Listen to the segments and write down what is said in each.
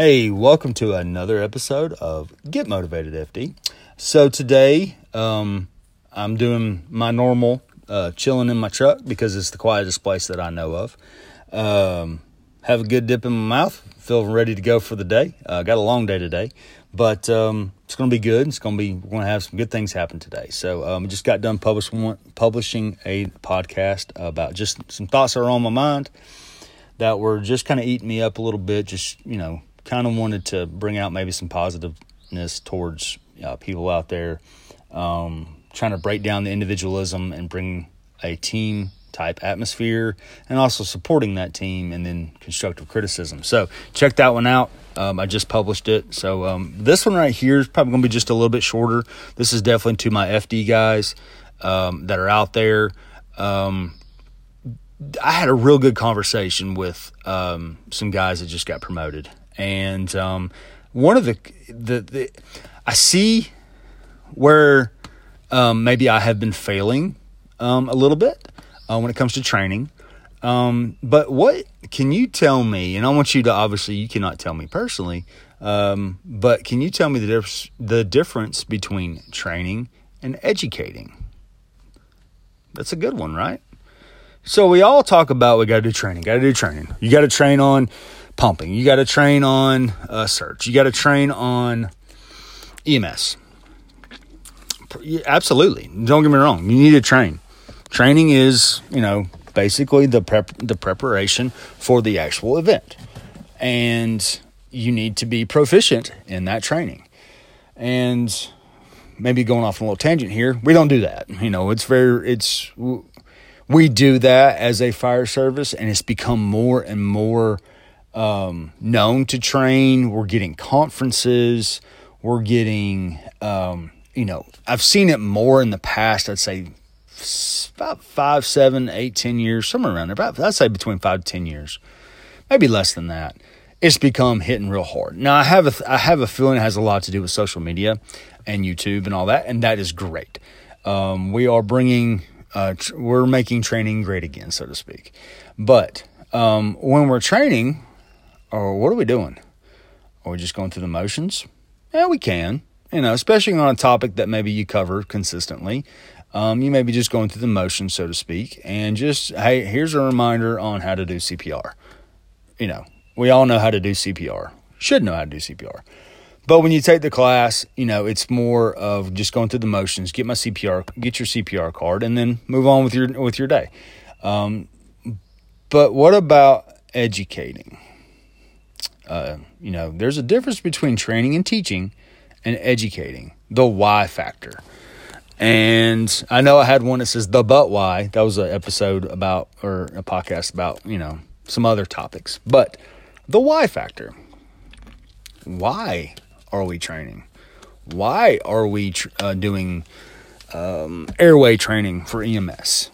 Hey, welcome to another episode of Get Motivated FD. So today, I'm doing my normal chilling in my truck because it's the quietest place that I know of. Have a good dip in my mouth, feel ready to go for the day. Got a long day today, but it's going to be good. We're going to have some good things happen today. So just got done publishing a podcast about just some thoughts that are on my mind that were just kind of eating me up a little bit, just, you know, kind of wanted to bring out maybe some positiveness towards people out there, trying to break down the individualism and bring a team type atmosphere, and also supporting that team, and then constructive criticism. So check that one out. I just published it. So this one right here is probably going to be just a little bit shorter. This is definitely to my FD guys that are out there. I had a real good conversation with some guys that just got promoted. And one of the I see where maybe I have been failing a little bit when it comes to training. But what can you tell me? And I want you to, obviously, you cannot tell me personally, but can you tell me the difference between training and educating? That's a good one, right? So we all talk about we got to do training, You got to train on pumping. You got to train on search. You got to train on EMS. Absolutely. Don't get me wrong. You need to train. Training is, you know, basically the preparation for the actual event. And you need to be proficient in that training. And maybe going off on a little tangent here, we don't do that. You know, we do that as a fire service, and it's become more and more known to train. We're getting conferences. We're getting, I've seen it more in the past, I'd say about 5, 7, 8, 10 years, somewhere around there. I'd say between 5 to 10 years, maybe less than that. It's become hitting real hard. Now, I have a feeling it has a lot to do with social media and YouTube and all that, and that is great. We are bringing... we're making training great again, so to speak. But when we're training, or what are we doing? Are we just going through the motions? Yeah, we can. You know, especially on a topic that maybe you cover consistently. You may be just going through the motions, so to speak. And just, hey, here's a reminder on how to do CPR. You know, we all know how to do CPR. Should know how to do CPR. But when you take the class, you know, it's more of just going through the motions, get your CPR card, and then move on with your day. But what about educating? There's a difference between training and teaching and educating, the why factor. And I know I had one that says the but why. That was an episode about, or a podcast about, you know, some other topics. But the why factor. Why are we training? Why are we doing airway training for EMS?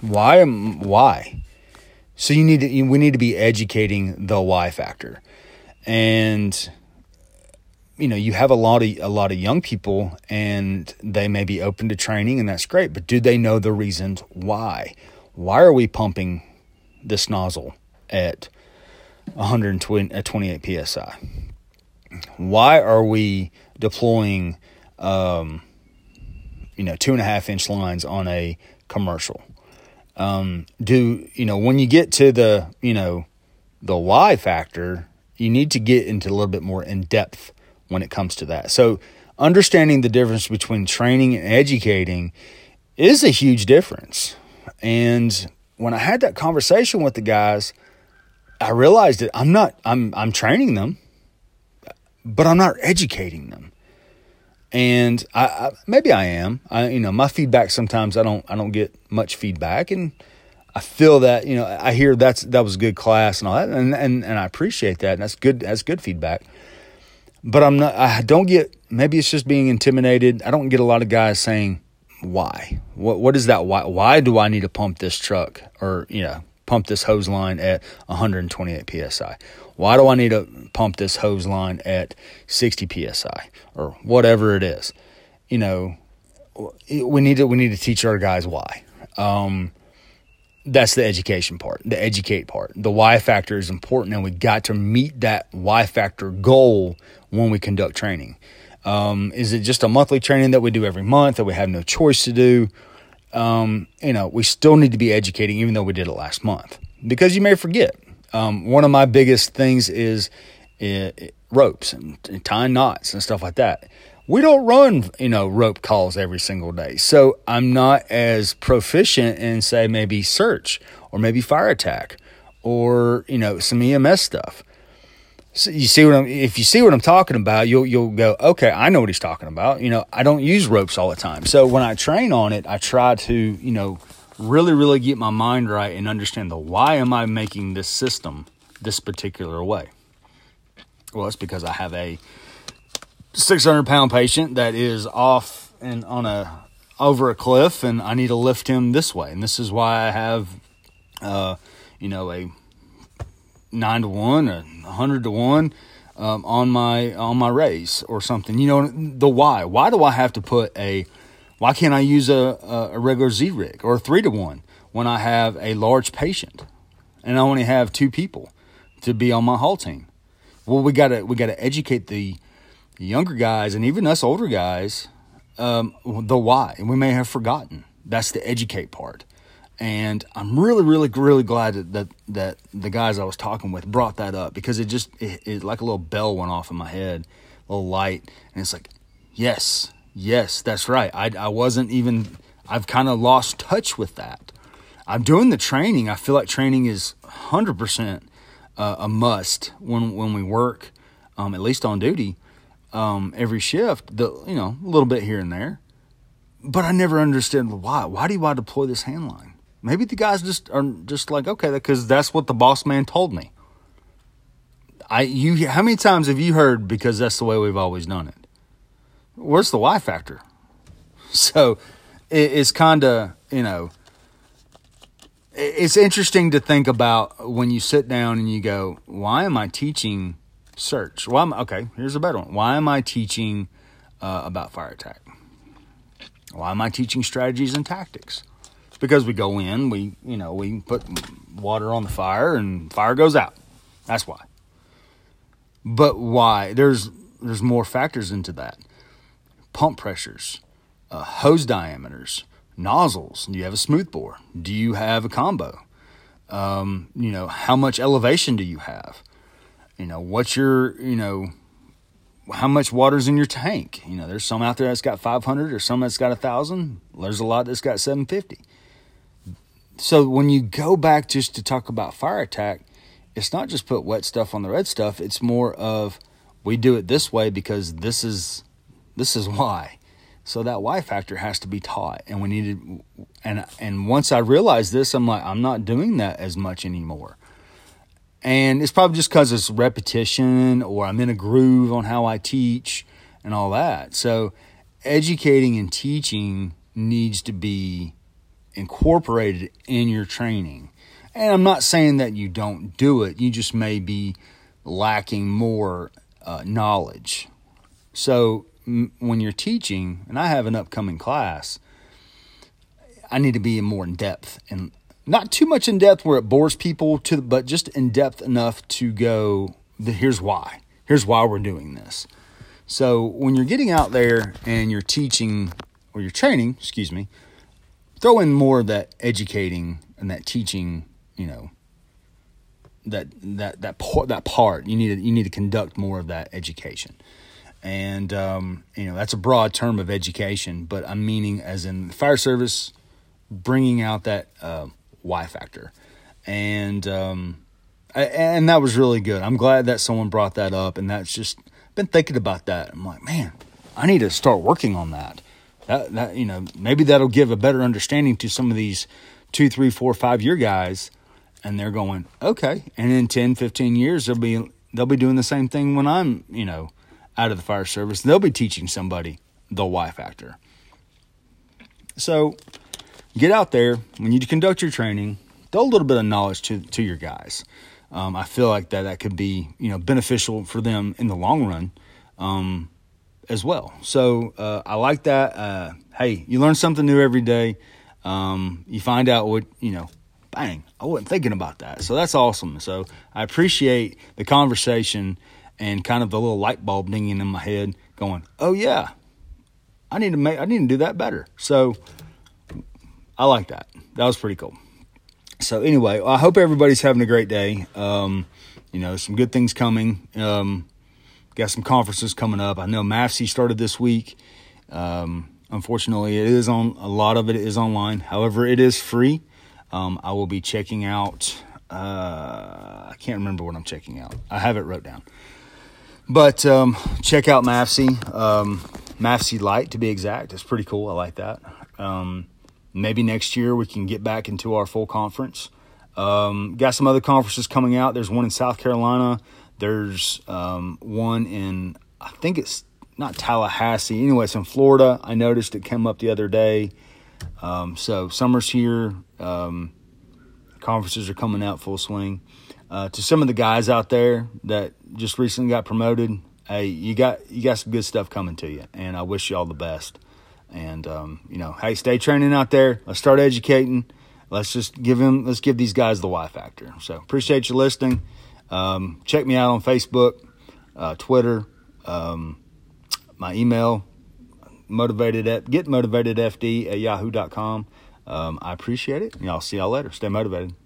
Why? So we need to be educating the why factor. And, you know, you have a lot of young people, and they may be open to training, and that's great, but do they know the reasons why? Why are we pumping this nozzle at 128 PSI? Why are we deploying, 2.5-inch lines on a commercial? When you get to the why factor, you need to get into a little bit more in depth when it comes to that. So understanding the difference between training and educating is a huge difference. And when I had that conversation with the guys, I realized that I'm training them, but I'm not educating them. And maybe I am. My feedback sometimes I don't get much feedback, and I feel that, you know, I hear that was a good class and all that, and I appreciate that, and that's good feedback. But maybe it's just being intimidated. I don't get a lot of guys saying why. What is that why? Why do I need to pump this truck, or, you know, pump this hose line at 128 PSI? Why do I need to pump this hose line at 60 PSI, or whatever it is? You know, we need to teach our guys why. That's the education part, the educate part. The why factor is important, and we got to meet that why factor goal when we conduct training. Is it just a monthly training that we do every month that we have no choice to do? We still need to be educating, even though we did it last month, because you may forget. One of my biggest things is ropes and tying knots and stuff like that. We don't run, rope calls every single day. So I'm not as proficient in, say, maybe search or maybe fire attack or, some EMS stuff. So if you see what I'm talking about, you'll go, okay, I know what he's talking about. I don't use ropes all the time. So when I train on it, I try to, really, really get my mind right and understand why am I making this system this particular way? Well, it's because I have a 600-pound patient that is off and over a cliff, and I need to lift him this way. And this is why I have, a 9-to-1 or 100-to-1 on my raise or something. The why? Why do I have to put why can't I use a regular Z-rig or a 3-to-1 when I have a large patient and I only have two people to be on my haul team? Well, we gotta educate the younger guys and even us older guys, the why, and we may have forgotten. That's the educate part. And I'm really, really, really glad that the guys I was talking with brought that up, because it like a little bell went off in my head, a little light, and it's like, yes, that's right. I wasn't even. I've kind of lost touch with that. I'm doing the training. I feel like training is 100% a must when we work, at least on duty. Every shift, a little bit here and there, but I never understood why. Why do I deploy this handline? Maybe the guys are just like, okay, because that's what the boss man told me. How many times have you heard, because that's the way we've always done it? Where's the why factor? So it's kind of, it's interesting to think about when you sit down and you go, why am I teaching search? Here's a better one. Why am I teaching about fire attack? Why am I teaching strategies and tactics? Because we go in, we put water on the fire and fire goes out. That's why. But why? There's more factors into that. Pump pressures, hose diameters, nozzles. Do you have a smooth bore? Do you have a combo? How much elevation do you have? What's your, how much water's in your tank? There's some out there that's got 500 or some that's got 1,000. There's a lot that's got 750. So when you go back just to talk about fire attack, it's not just put wet stuff on the red stuff. It's more of, we do it this way because this is why. So that why factor has to be taught. And we needed, and once I realized this, I'm like, I'm not doing that as much anymore. And it's probably just because it's repetition, or I'm in a groove on how I teach and all that. So educating and teaching needs to be incorporated in your training. And I'm not saying that you don't do it. You just may be lacking more knowledge. So when you're teaching, and I have an upcoming class, I need to be more in depth and not too much in depth where it bores people, but just in depth enough to go, here's why. Here's why we're doing this. So when you're getting out there and you're teaching, or you're training, throw in more of that educating and that teaching, that part. You need to conduct more of that education. And, that's a broad term of education, but I'm meaning as in fire service, bringing out that why factor. And and that was really good. I'm glad that someone brought that up, and that's just been thinking about that. I'm like, man, I need to start working on that. That maybe that'll give a better understanding to some of these 2, 3, 4, 5-year guys, and they're going, okay. And in 10, 15 years, they'll be doing the same thing when I'm, out of the fire service. They'll be teaching somebody the why factor. So get out there. When you conduct your training, throw a little bit of knowledge to your guys. I feel like that could be, beneficial for them in the long run, as well. So, I like that. Hey, you learn something new every day. You find out what, bang, I wasn't thinking about that. So that's awesome. So I appreciate the conversation and kind of the little light bulb dinging in my head going, oh yeah, I need to do that better. So I like that. That was pretty cool. So anyway, I hope everybody's having a great day. You know, some good things coming. Got some conferences coming up. I know MAFSIE started this week. Unfortunately, a lot of it is online. However, it is free. I will be checking out. I can't remember what I'm checking out. I have it wrote down. But check out MAFSIE. MAFSIE Lite, to be exact. It's pretty cool. I like that. Maybe next year we can get back into our full conference. Got some other conferences coming out. There's one in South Carolina. There's one in, I think it's not Tallahassee. Anyway, it's in Florida. I noticed it came up the other day. So summer's here. Conferences are coming out full swing. To some of the guys out there that just recently got promoted, hey, you got some good stuff coming to you, and I wish you all the best. And, you know, hey, stay training out there. Let's start educating. Let's give these guys the Y factor. So appreciate you listening. Check me out on Facebook, Twitter, my email, getmotivatedfd@yahoo.com. I appreciate it. And I'll see y'all later. Stay motivated.